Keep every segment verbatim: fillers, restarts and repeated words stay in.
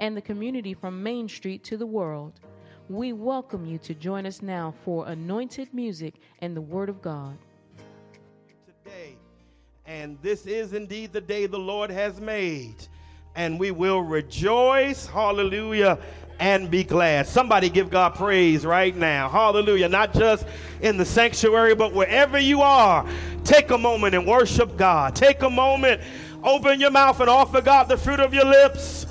and the community from Main Street to the world. We welcome you to join us now for anointed music and the Word of God. Today, and this is indeed the day the Lord has made, and we will rejoice, hallelujah, and be glad. Somebody give God praise right now. Hallelujah. Not just in the sanctuary, but wherever you are, take a moment and worship God. Take a moment, open your mouth and offer God the fruit of your lips.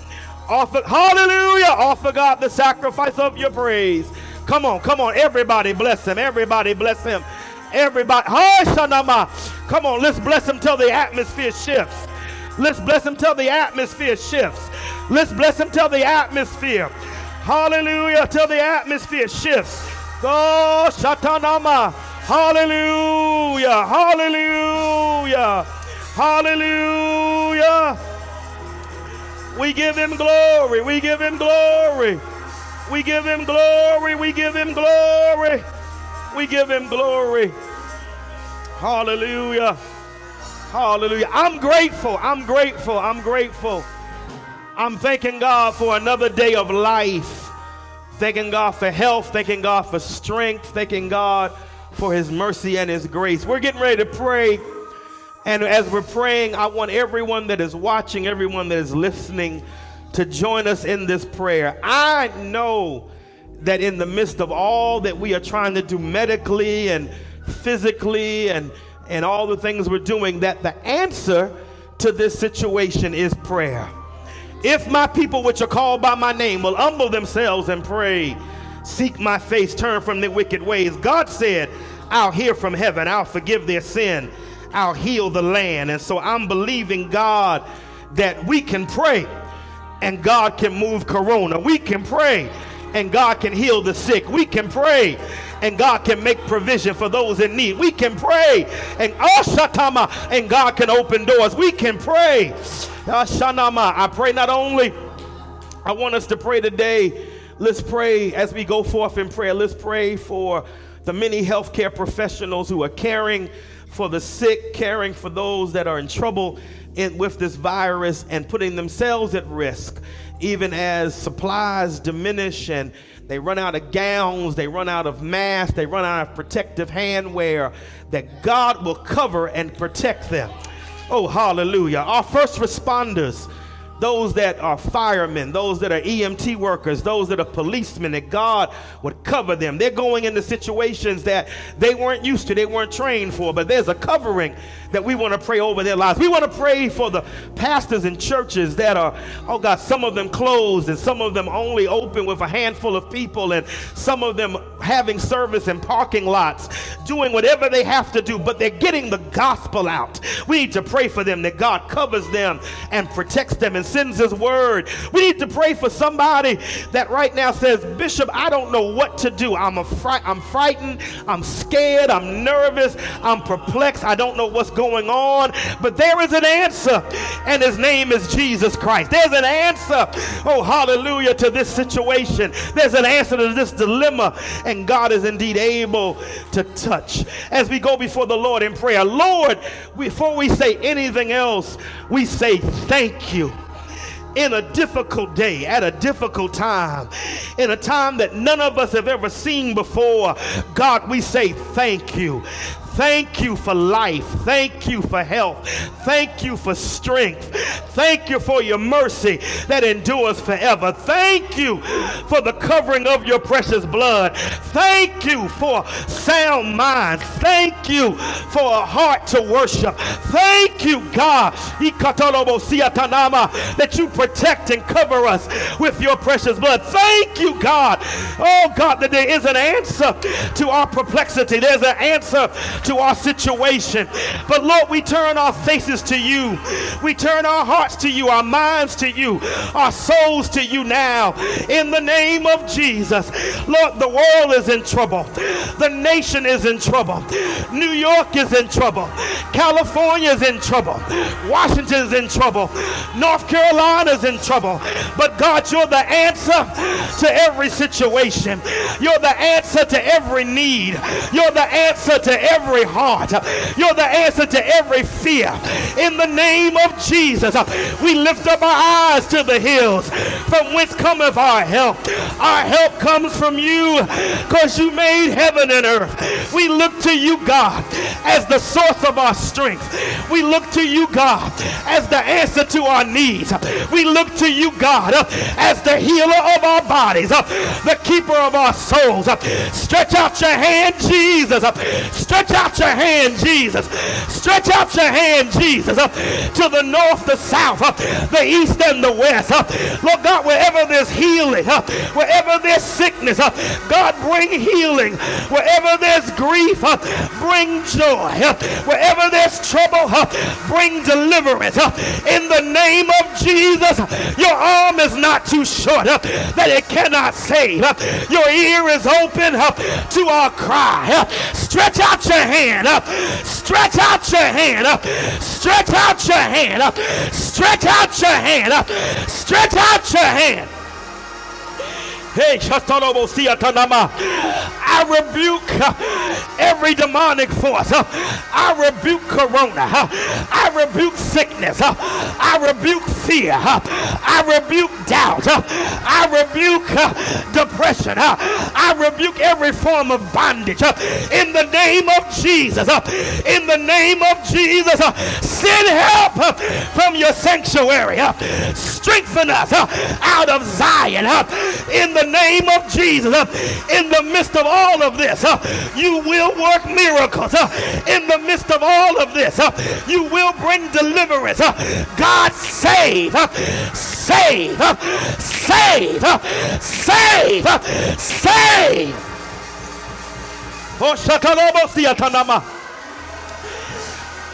Offer, hallelujah, offer God the sacrifice of your praise. Come on, come on, everybody bless him, everybody bless him, everybody. Come on, let's bless him till the atmosphere shifts. Let's bless him till the atmosphere shifts. Let's bless him till the atmosphere. Hallelujah, till the atmosphere shifts. Go, Shatanama. Hallelujah, hallelujah, hallelujah. We give him glory, we give him glory, we give him glory, we give him glory, we give him glory. Hallelujah, hallelujah. I'm grateful, I'm grateful, I'm grateful. I'm thanking God for another day of life, thanking God for health, thanking God for strength, thanking God for his mercy and his grace. We're getting ready to pray. And as we're praying, I want everyone that is watching, everyone that is listening, to join us in this prayer. I know that in the midst of all that we are trying to do medically and physically and, and all the things we're doing, that the answer to this situation is prayer. If my people which are called by my name will humble themselves and pray, seek my face, turn from their wicked ways. God said, I'll hear from heaven, I'll forgive their sin, I'll heal the land. And so I'm believing God that we can pray and God can move corona. We can pray and God can heal the sick. We can pray and God can make provision for those in need. We can pray and Ashatama and God can open doors. We can pray. Ashanama. I pray not only, I want us to pray today. Let's pray as we go forth in prayer. Let's pray for the many healthcare professionals who are caring for the sick, caring for those that are in trouble in, with this virus and putting themselves at risk, even as supplies diminish and they run out of gowns, they run out of masks, they run out of protective handwear, that God will cover and protect them. Oh, hallelujah. Our first responders, those that are firemen, those that are E M T workers, those that are policemen, that God would cover them. They're going into situations that they weren't used to, they weren't trained for, but there's a covering that we want to pray over their lives. We want to pray for the pastors and churches that are, oh God, some of them closed and some of them only open with a handful of people and some of them having service in parking lots, doing whatever they have to do, but they're getting the gospel out. We need to pray for them, that God covers them and protects them and sends his word. We need to pray for somebody that right now says, Bishop, I don't know what to do. I'm, afri- I'm frightened, I'm scared, I'm nervous, I'm perplexed, I don't know what's going on, but there is an answer, and his name is Jesus Christ. There's an answer, oh hallelujah, to this situation. There's an answer to this dilemma, and God is indeed able to touch. As we go before the Lord in prayer, Lord, before we say anything else, we say thank you. In a difficult day, at a difficult time, in a time that none of us have ever seen before, God, we say thank you. Thank you for life. Thank you for health. Thank you for strength. Thank you for your mercy that endures forever. Thank you for the covering of your precious blood. Thank you for sound mind. Thank you for a heart to worship. Thank you, God, that you protect and cover us with your precious blood. Thank you, God. Oh, God, that there is an answer to our perplexity. There's an answer to our situation. But Lord, we turn our faces to you. We turn our hearts to you, our minds to you, our souls to you now. In the name of Jesus. Lord, the world is in trouble. The nation is in trouble. New York is in trouble. California is in trouble. Washington is in trouble. North Carolina is in trouble. But God, you're the answer to every situation. You're the answer to every need. You're the answer to every heart. You're the answer to every fear. In the name of Jesus, we lift up our eyes to the hills, from whence cometh our help. Our help comes from you, because you made heaven and earth. We look to you, God, as the source of our strength. We look to you, God, as the answer to our needs. We look to you, God, as the healer of our bodies, the keeper of our souls. Stretch out your hand, Jesus. Stretch out your hand, Jesus. Stretch out your hand, Jesus, to the north, the south, the east, and the west. Lord God, wherever there's healing, wherever there's sickness, God, bring healing. Wherever there's grief, bring joy. Wherever there's trouble, bring deliverance. In the name of Jesus, your arm is not too short that it cannot save. Your ear is open to our cry. Stretch out your hand. Stretch out your hand. Stretch out your hand. Stretch out your hand. Stretch out your hand. Hey, I rebuke every demonic force. I rebuke corona. I rebuke sickness. I rebuke fear. I rebuke doubt. I rebuke depression. I rebuke every form of bondage. In the name of Jesus. In the name of Jesus. Send help from your sanctuary. Strengthen us out of Zion. In the name of Jesus, in the midst of all of this, you will work miracles. In the midst of all of this, you will bring deliverance. God, save, save, save, save, save.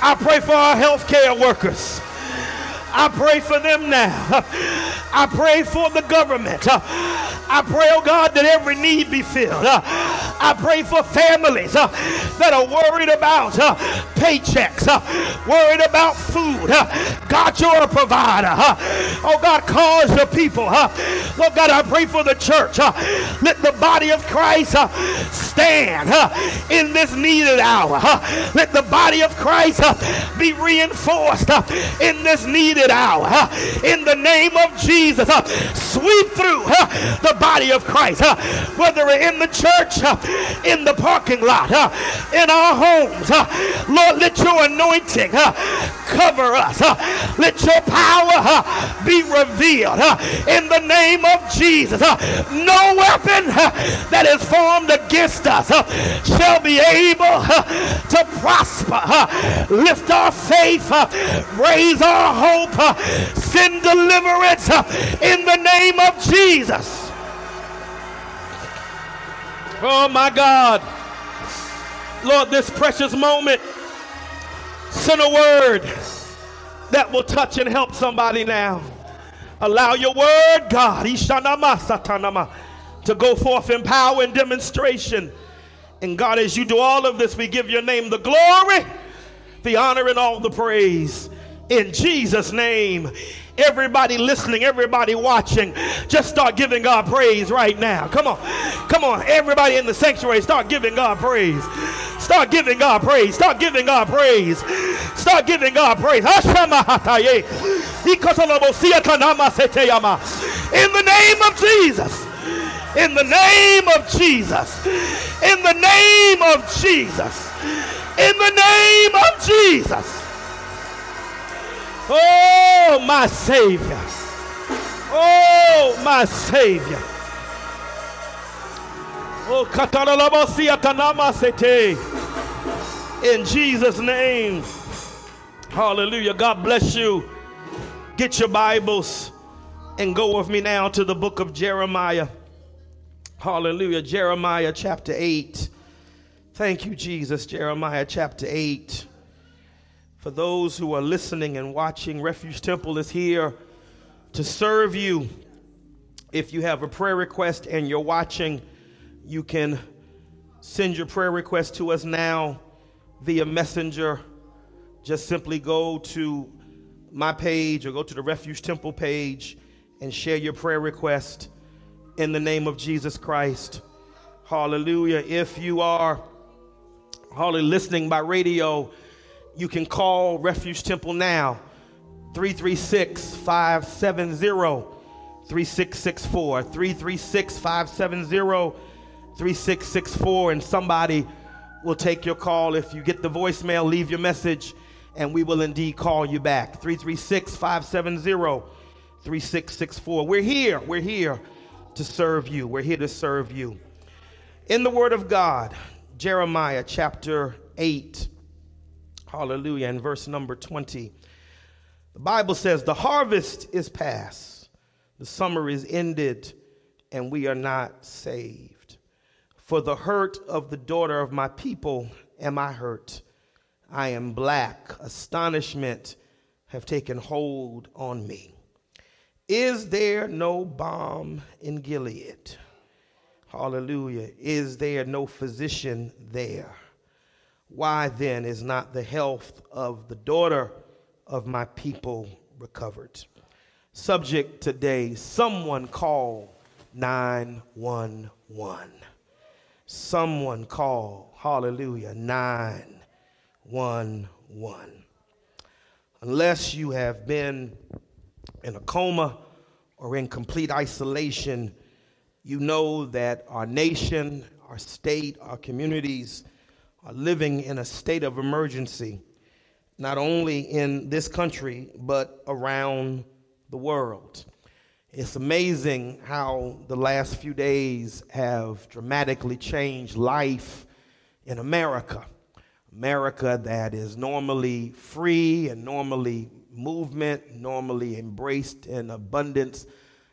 I pray for our healthcare workers. I pray for them now. I pray for the government. I pray, oh God, that every need be filled. I pray for families that are worried about paychecks, worried about food. God, you're a provider. Oh God, cause your people. Lord God, I pray for the church. Let the body of Christ stand in this needed hour. Let the body of Christ be reinforced in this needed hour. In the name of Jesus, sweep through the body of Christ, whether in the church, in the parking lot, in our homes. Lord, let your anointing cover us. Let your power be revealed. In the name of Jesus, no weapon that is formed against us shall be able to prosper. Lift our faith, raise our hope. Send deliverance in the name of Jesus. Oh my God. Lord, this precious moment, send a word that will touch and help somebody now. Allow your word, God, to go forth in power and demonstration. And God, as you do all of this, we give your name the glory, the honor, and all the praise. In Jesus' name, everybody listening, everybody watching, just start giving God praise right now. Come on, come on, everybody in the sanctuary, start giving God praise. Start giving God praise. Start giving God praise. Start giving God praise. In the name of Jesus. In the name of Jesus. In the name of Jesus. In the name of Jesus. Oh, my Savior. Oh, my Savior. Oh, katalabasiatanamasete. In Jesus' name. Hallelujah. God bless you. Get your Bibles and go with me now to the book of Jeremiah. Hallelujah. Jeremiah chapter eight. Thank you, Jesus. Jeremiah chapter eight. For those who are listening and watching, Refuge Temple is here to serve you. If you have a prayer request and you're watching, you can send your prayer request to us now via messenger. Just simply go to my page or go to the Refuge Temple page and share your prayer request in the name of Jesus Christ. Hallelujah. If you are hardly listening by radio, you can call Refuge Temple now, three three six, five seven zero, three six six four, three three six, five seven zero, three six six four, and somebody will take your call. If you get the voicemail, leave your message, and we will indeed call you back, three three six, five seven zero, three six six four. We're here. We're here to serve you. We're here to serve you. In the Word of God, Jeremiah chapter eight, hallelujah, and verse number twenty. The Bible says, the harvest is past, the summer is ended, and we are not saved. For the hurt of the daughter of my people am I hurt. I am black, astonishment have taken hold on me. Is there no balm in Gilead? Hallelujah. Is there no physician there? Why then is not the health of the daughter of my people recovered? Subject today, someone call nine one one. Someone call, hallelujah, nine one one. Unless you have been in a coma or in complete isolation, you know that our nation, our state, our communities are living in a state of emergency, not only in this country, but around the world. It's amazing how the last few days have dramatically changed life in America. America that is normally free and normally movement, normally embraced in abundance,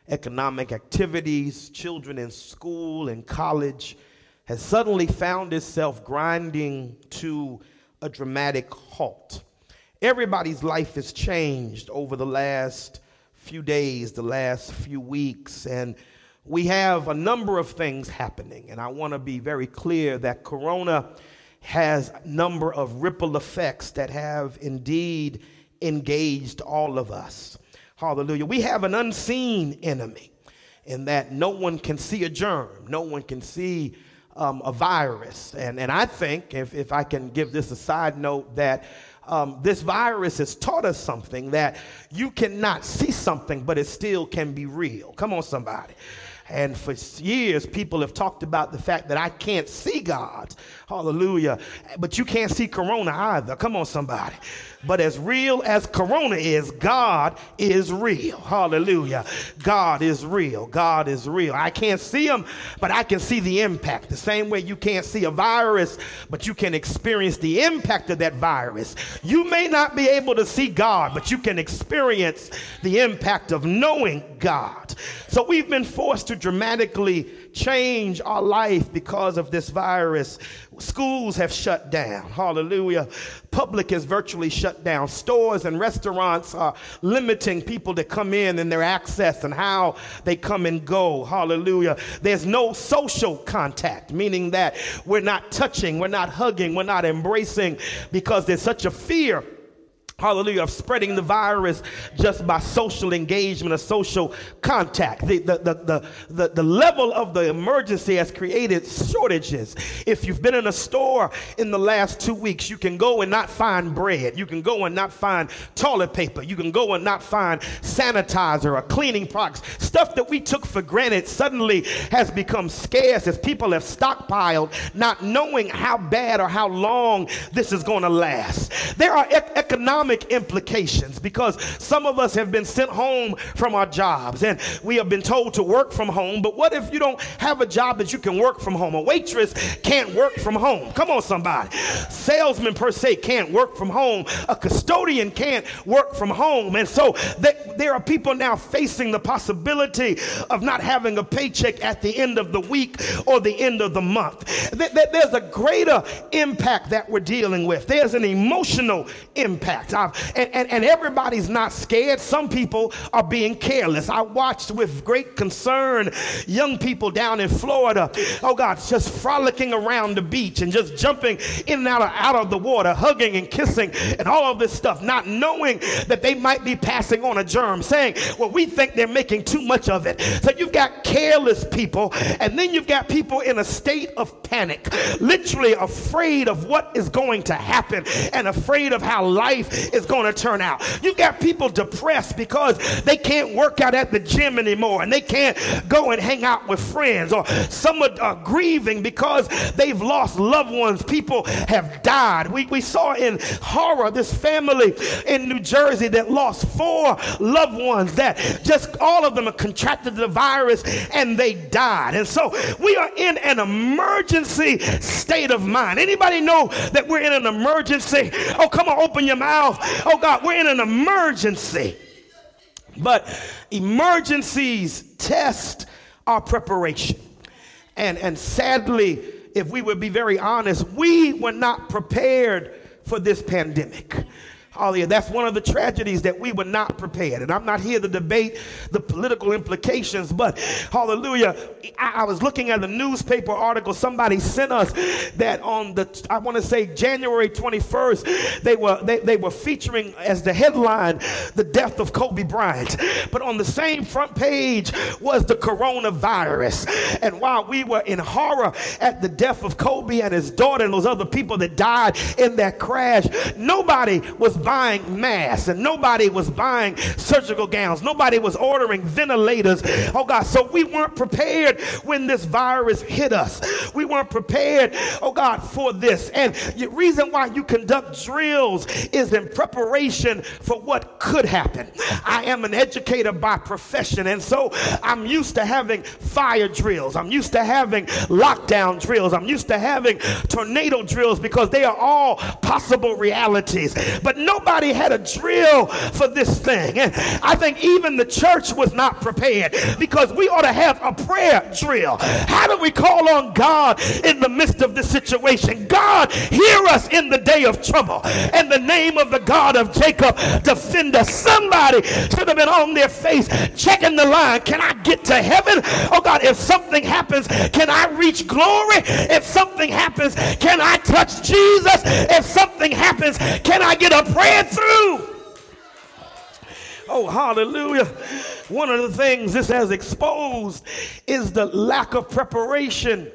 economic activities, children in school and college, has suddenly found itself grinding to a dramatic halt. Everybody's life has changed over the last few days, the last few weeks, and we have a number of things happening. And I want to be very clear that Corona has a number of ripple effects that have indeed engaged all of us. Hallelujah. We have an unseen enemy in that no one can see a germ. No one can see um, a virus. And, and I think, if, if I can give this a side note, that um, this virus has taught us something, that you cannot see something, but it still can be real. Come on, somebody. And for years, people have talked about the fact that I can't see God. Hallelujah. But you can't see Corona either. Come on, somebody. But as real as Corona is, God is real. Hallelujah. God is real. God is real. I can't see him, but I can see the impact. The same way you can't see a virus, but you can experience the impact of that virus. You may not be able to see God, but you can experience the impact of knowing God. So we've been forced to dramatically change our life because of this virus. Schools have shut down. Hallelujah. Public is virtually shut down. Stores and restaurants are limiting people to come in and their access and how they come and go. Hallelujah. There's no social contact, meaning that we're not touching, we're not hugging, we're not embracing, because there's such a fear, hallelujah, of spreading the virus just by social engagement or social contact. The, the, the, the, the, the level of the emergency has created shortages. If you've been in a store in the last two weeks, you can go and not find bread. You can go and not find toilet paper. You can go and not find sanitizer or cleaning products. Stuff that we took for granted suddenly has become scarce as people have stockpiled, not knowing how bad or how long this is going to last. There are e- economic economic implications, because some of us have been sent home from our jobs and we have been told to work from home. But what if you don't have a job that you can work from home? A waitress can't work from home. Come on, somebody. Salesman per se can't work from home. A custodian can't work from home. And so th- there are people now facing the possibility of not having a paycheck at the end of the week or the end of the month. Th- th- there's a greater impact that we're dealing with. There's an emotional impact. I've, and, and, and everybody's not scared. Some people are being careless. I watched with great concern young people down in Florida, oh God, just frolicking around the beach and just jumping in and out of, out of the water, hugging and kissing and all of this stuff, not knowing that they might be passing on a germ, saying, well, we think they're making too much of it. So you've got careless people, and then you've got people in a state of panic, literally afraid of what is going to happen and afraid of how life is going to turn out. You've got people depressed because they can't work out at the gym anymore and they can't go and hang out with friends, or some are, are grieving because they've lost loved ones. People have died. We, we saw in horror this family in New Jersey that lost four loved ones, that just all of them contracted the virus and they died. And so we are in an emergency state of mind. Anybody know that we're in an emergency? Oh, come on, open your mouth. Oh God, we're in an emergency. But emergencies test our preparation. And, and sadly, if we would be very honest, we were not prepared for this pandemic. Hallelujah. That's one of the tragedies, that we were not prepared. And I'm not here to debate the political implications, but hallelujah, I, I was looking at a newspaper article somebody sent us that on the, I want to say January twenty-first, they were they, they were featuring as the headline, the death of Kobe Bryant. But on the same front page was the coronavirus. And while we were in horror at the death of Kobe and his daughter and those other people that died in that crash, nobody was buying masks, and nobody was buying surgical gowns. Nobody was ordering ventilators. Oh God, so we weren't prepared when this virus hit us. We weren't prepared, oh God, for this. And the reason why you conduct drills is in preparation for what could happen. I am an educator by profession, and so I'm used to having fire drills. I'm used to having lockdown drills. I'm used to having tornado drills, because they are all possible realities. But nobody had a drill for this thing. And I think even the church was not prepared, because we ought to have a prayer drill. How do we call on God in the midst of this situation? God, hear us in the day of trouble. In the name of the God of Jacob, defend us. Somebody should have been on their face checking the line. Can I get to heaven? Oh God, if something happens, can I reach glory? If something happens, can I touch Jesus? If something happens, can I get a prayer through? Oh, hallelujah. One of the things this has exposed is the lack of preparation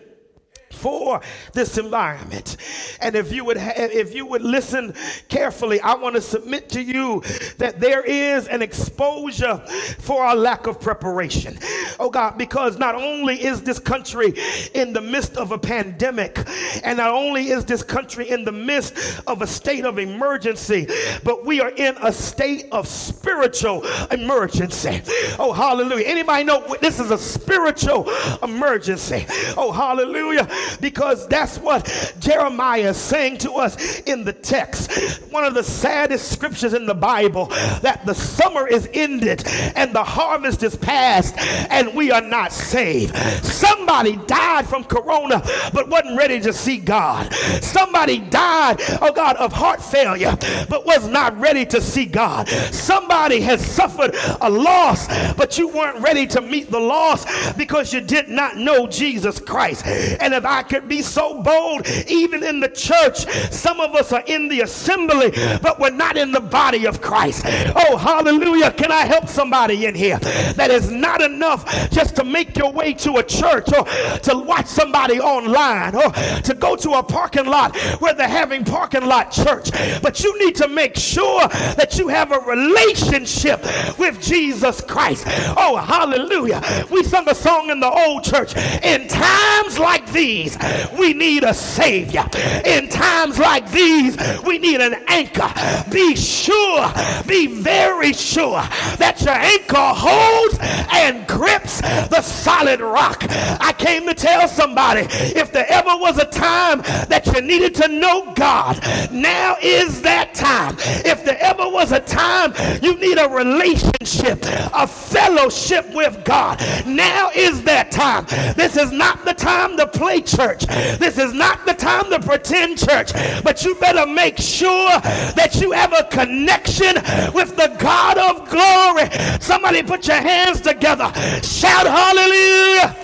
for this environment. And if you would ha- if you would listen carefully, I want to submit to you that there is an exposure for our lack of preparation. Oh God, because not only is this country in the midst of a pandemic, and not only is this country in the midst of a state of emergency, but we are in a state of spiritual emergency. Oh, hallelujah. Anybody know this is a spiritual emergency? Oh, hallelujah. Because that's what Jeremiah is saying to us in the text. One of the saddest scriptures in the Bible, that the summer is ended and the harvest is past and we are not saved. Somebody died from corona but wasn't ready to see God. Somebody died, oh God, of heart failure but was not ready to see God. Somebody has suffered a loss, but you weren't ready to meet the loss because you did not know Jesus Christ. And if I could be so bold, even in the church, some of us are in the assembly, but we're not in the body of Christ. Oh, hallelujah. Can I help somebody in here? That is not enough just to make your way to a church, or to watch somebody online, or to go to a parking lot where they're having parking lot church. But you need to make sure that you have a relationship with Jesus Christ. Oh, hallelujah. We sung a song in the old church, in times like these, these, we need a Savior. In times like these, we need an anchor. Be sure, be very sure that your anchor holds and grips the solid rock. I came to tell somebody, if there ever was a time that you needed to know God, now is that time. If there ever was a time you need a relationship, a fellowship with God, now is that time. This is not the time to play church. This is not the time to pretend church. But you better make sure that you have a connection with the God of glory. Somebody put your hands together. Shout hallelujah.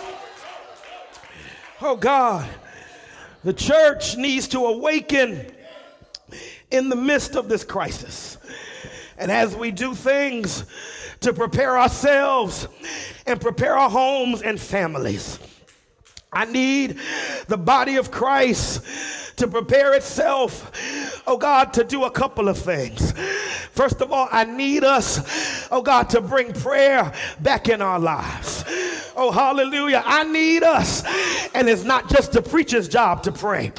Oh God, the church needs to awaken in the midst of this crisis. And as we do things to prepare ourselves and prepare our homes and families, I need the body of Christ to prepare itself, oh God, to do a couple of things. First of all, I need us, oh God, to bring prayer back in our lives. Oh, hallelujah. I need us. And it's not just the preacher's job to pray.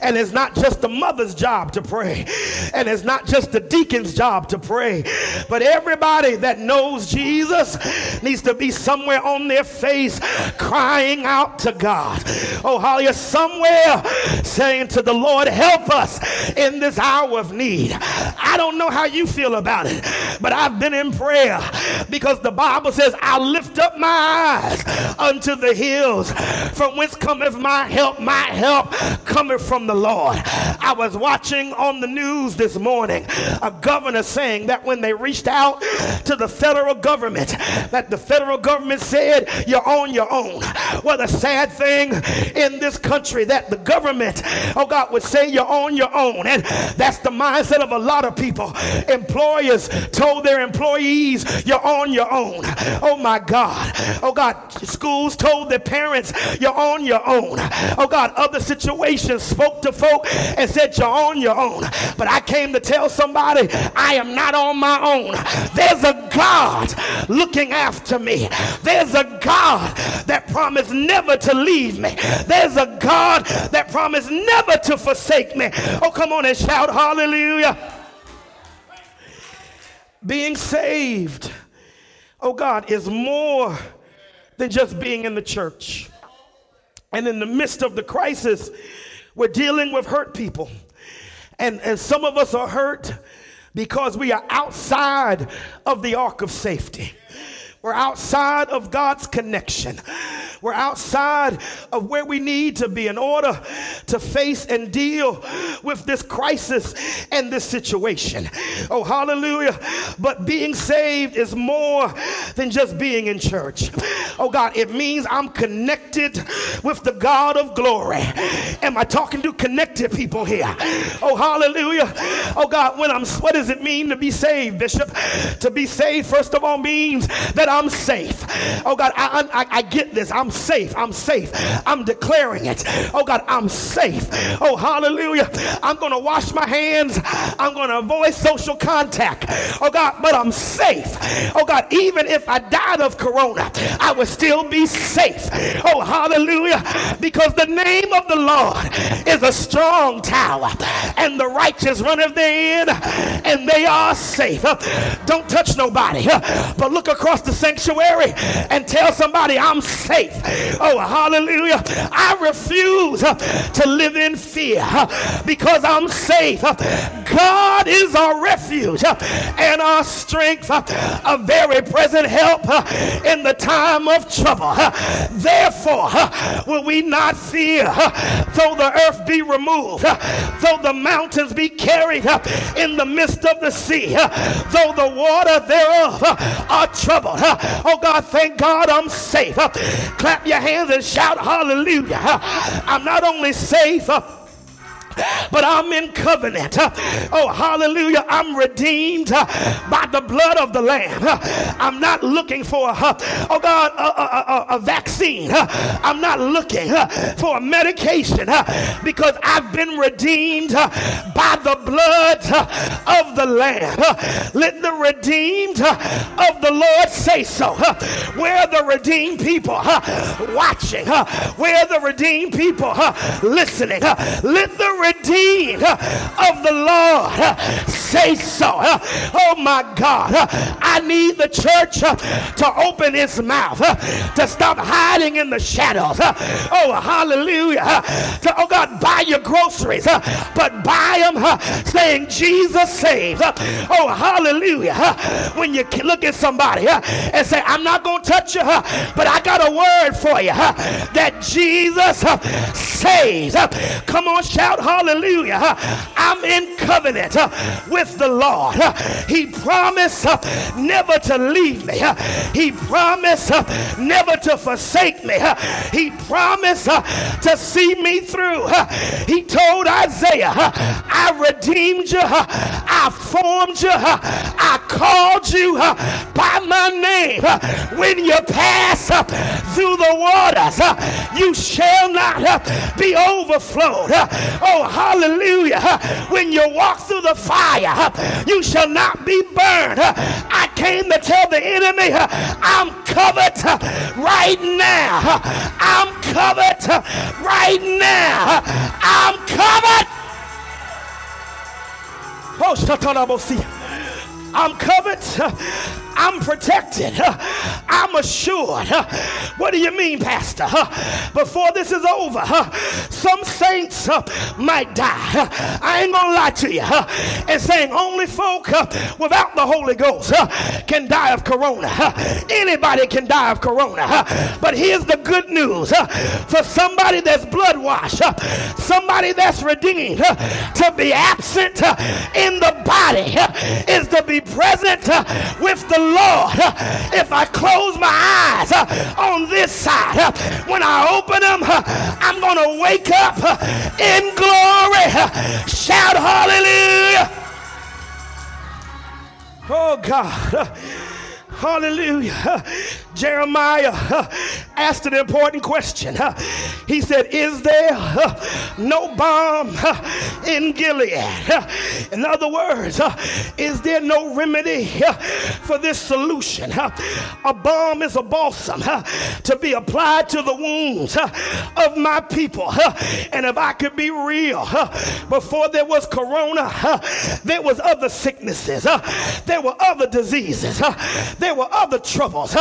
And it's not just the mother's job to pray. And it's not just the deacon's job to pray. But everybody that knows Jesus needs to be somewhere on their face crying out to God. Oh, hallelujah. Somewhere saying to the Lord, help us in this hour of need. I don't know how you feel about it, but I've been in prayer because the Bible says, I'll lift up my eyes unto the hills, from whence cometh my help. My help cometh from the Lord. I was watching on the news this morning a governor saying that when they reached out to the federal government, that the federal government said, you're on your own. What a sad thing in this country that the government, oh God, would say you're on your own. And that's the mindset of a lot of people. Employers told their employees, you're on your own. Oh my God. Oh God, schools told their parents, you're on your own. Oh God, other situations spoke to folk and said, you're on your own. But I came to tell somebody, I am not on my own. There's a God looking after me. There's a God that promised never to leave me. There's a God that promised never to forsake me. Oh, come on and shout hallelujah. Being saved, oh God, is more than just being in the church. And in the midst of the crisis, we're dealing with hurt people. And, and some of us are hurt because we are outside of the ark of safety. We're outside of God's connection. We're outside of where we need to be in order to face and deal with this crisis and this situation. Oh, hallelujah. But being saved is more than just being in church. Oh, God, it means I'm connected with the God of glory. Am I talking to connected people here? Oh, hallelujah. Oh, God, when I'm, what does it mean to be saved, Bishop? To be saved, first of all, means that I'm safe. Oh God, I, I I get this. I'm safe. I'm safe. I'm declaring it. Oh God, I'm safe. Oh hallelujah. I'm going to wash my hands. I'm going to avoid social contact. Oh God, but I'm safe. Oh God, even if I died of corona, I would still be safe. Oh hallelujah. Because the name of the Lord is a strong tower, and the righteous run of therein, and they are safe. Don't touch nobody, but look across the sanctuary and tell somebody I'm safe. Oh hallelujah. I refuse to live in fear because I'm safe. God is our refuge and our strength, a very present help in the time of trouble. Therefore will we not fear, though the earth be removed, though the mountains be carried up in the midst of the sea, though the water thereof are troubled. Oh God, thank God I'm safe. Clap your hands and shout hallelujah. I'm not only safe, but I'm in covenant. Oh, hallelujah. I'm redeemed by the blood of the Lamb. I'm not looking for, oh God, a, a, a vaccine. I'm not looking for a medication because I've been redeemed by the blood of the Lamb. Let the redeemed of the Lord say so. Where are the redeemed people watching? Where are the redeemed people listening? Let the redeemed of the Lord say so. Oh my God, I need the church to open its mouth, to stop hiding in the shadows. Oh, hallelujah. To, oh God, buy your groceries, but buy them saying Jesus saves. Oh, hallelujah. When you look at somebody and say, I'm not going to touch you, but I got a word for you, that Jesus saves. Come on, shout hallelujah. I'm in covenant with the Lord. He promised never to leave me. He promised never to forsake me. He promised to see me through. He told Isaiah, I redeemed you, I formed you, I called you by my name. When you pass through the waters, you shall not be overflowed. Oh, hallelujah. When you walk through the fire, you shall not be burned. I came to tell the enemy, I'm covered right now. I'm covered right now. I'm covered. Oh, Shatanabosi. I'm covered. I'm protected. I'm assured. What do you mean, Pastor? Before this is over, some saints might die. I ain't gonna lie to you and saying only folk without the Holy Ghost can die of corona. Anybody can die of corona. But here's the good news. For somebody that's blood washed, somebody that's redeemed, to be absent in the body is to be present with the Lord. If I close my eyes on this side, when I open them, I'm going to wake up in glory. Shout hallelujah. Oh God. Hallelujah. Jeremiah asked an important question. He said, is there no balm in Gilead? In other words, is there no remedy for this solution? A balm is a balsam to be applied to the wounds of my people. And if I could be real, before there was corona, there was other sicknesses. There were other diseases. There were other troubles.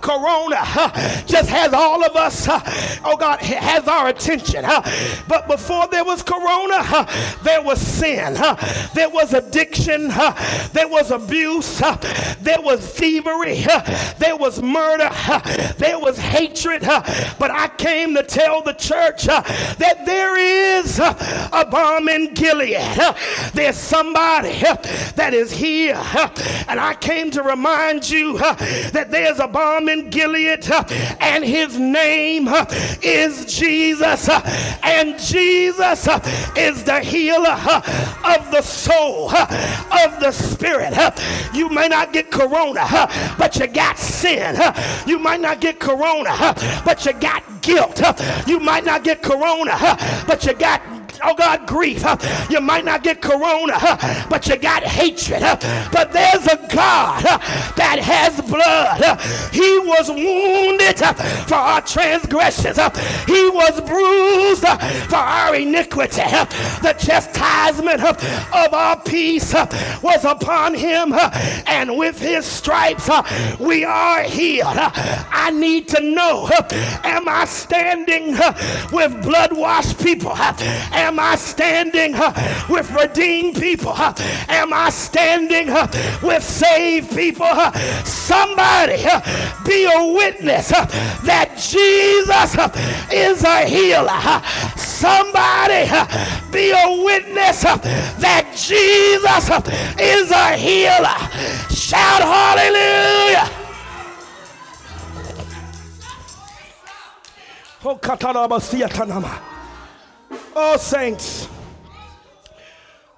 Corona huh, just has all of us, huh, oh God, has our attention. Huh? But before there was corona, huh, there was sin. Huh? There was addiction. Huh? There was abuse. Huh? There was thievery. Huh? There was murder. Huh? There was hatred. Huh? But I came to tell the church huh, that there is huh, a balm in Gilead. Huh? There's somebody huh, that is here. Huh? And I came to remind you huh, that there's a balm in Gilead, and his name is Jesus, and Jesus is the healer of the soul, of the spirit. You may not get corona, but you got sin. You might not get corona, but you got guilt. You might not get corona, but you got, oh God, grief. You might not get corona, but you got hatred. But there's a God that has blood. He was wounded for our transgressions. He was bruised for our iniquity. The chastisement of our peace was upon him, and with his stripes we are healed. I need to know, am I standing with blood-washed people? Am Am I standing uh, with redeemed people? Uh, am I standing uh, with saved people? Uh, somebody uh, be a witness uh, that Jesus uh, is a healer. Uh, somebody uh, be a witness uh, that Jesus uh, is a healer. Shout hallelujah. Oh, Katana Basiatanama. Oh, saints,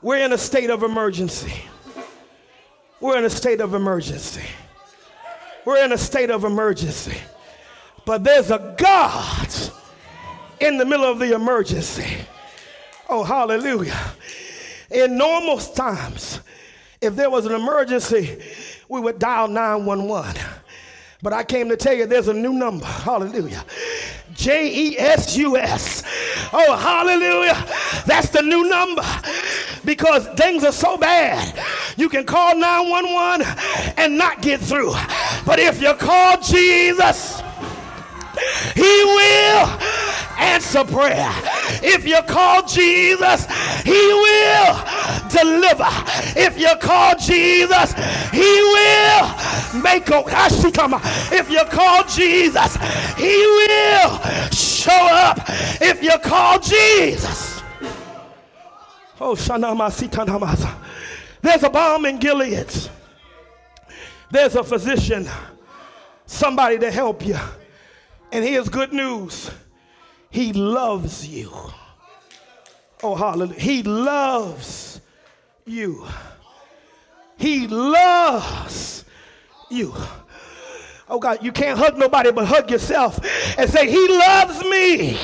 We're in a state of emergency. We're in a state of emergency. We're in a state of emergency. But there's a God in the middle of the emergency. Oh, hallelujah. In normal times, if there was an emergency, we would dial nine one one. But I came to tell you there's a new number. Hallelujah. J E S U S. Oh, hallelujah. That's the new number. Because things are so bad, you can call nine one one and not get through. But if you call Jesus, he will answer prayer. If you call Jesus, he will deliver. If you call Jesus, he will make a If you call Jesus, he will show up. If you call Jesus. Oh, there's a balm in Gilead. There's a physician, somebody to help you. And here's good news. He loves you. Oh, hallelujah. He loves you. He loves you. Oh, God, you can't hug nobody but hug yourself and say, he loves me.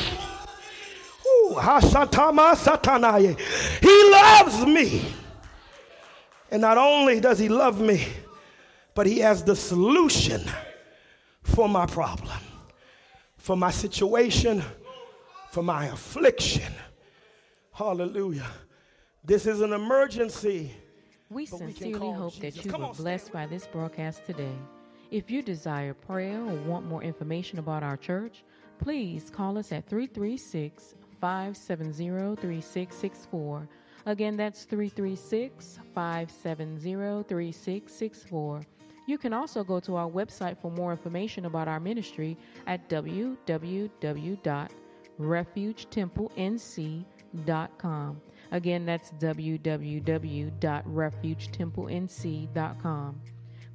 Ooh, hashatama satanaye. He loves me. And not only does he love me, but he has the solution for my problem, for my situation, for my affliction. Hallelujah. This is an emergency. We sincerely hope that you were blessed by this broadcast today. If you desire prayer or want more information about our church, please call us at three three six, five seven zero, three six six four. Again, that's three three six, five seven zero, three six six four. You can also go to our website for more information about our ministry at w w w dot refuge temple n c dot com. Again, that's w w w dot refuge temple n c dot com.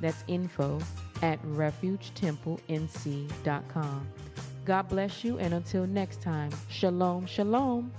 That's info at refuge temple n c dot com. God bless you, and until next time, shalom, shalom.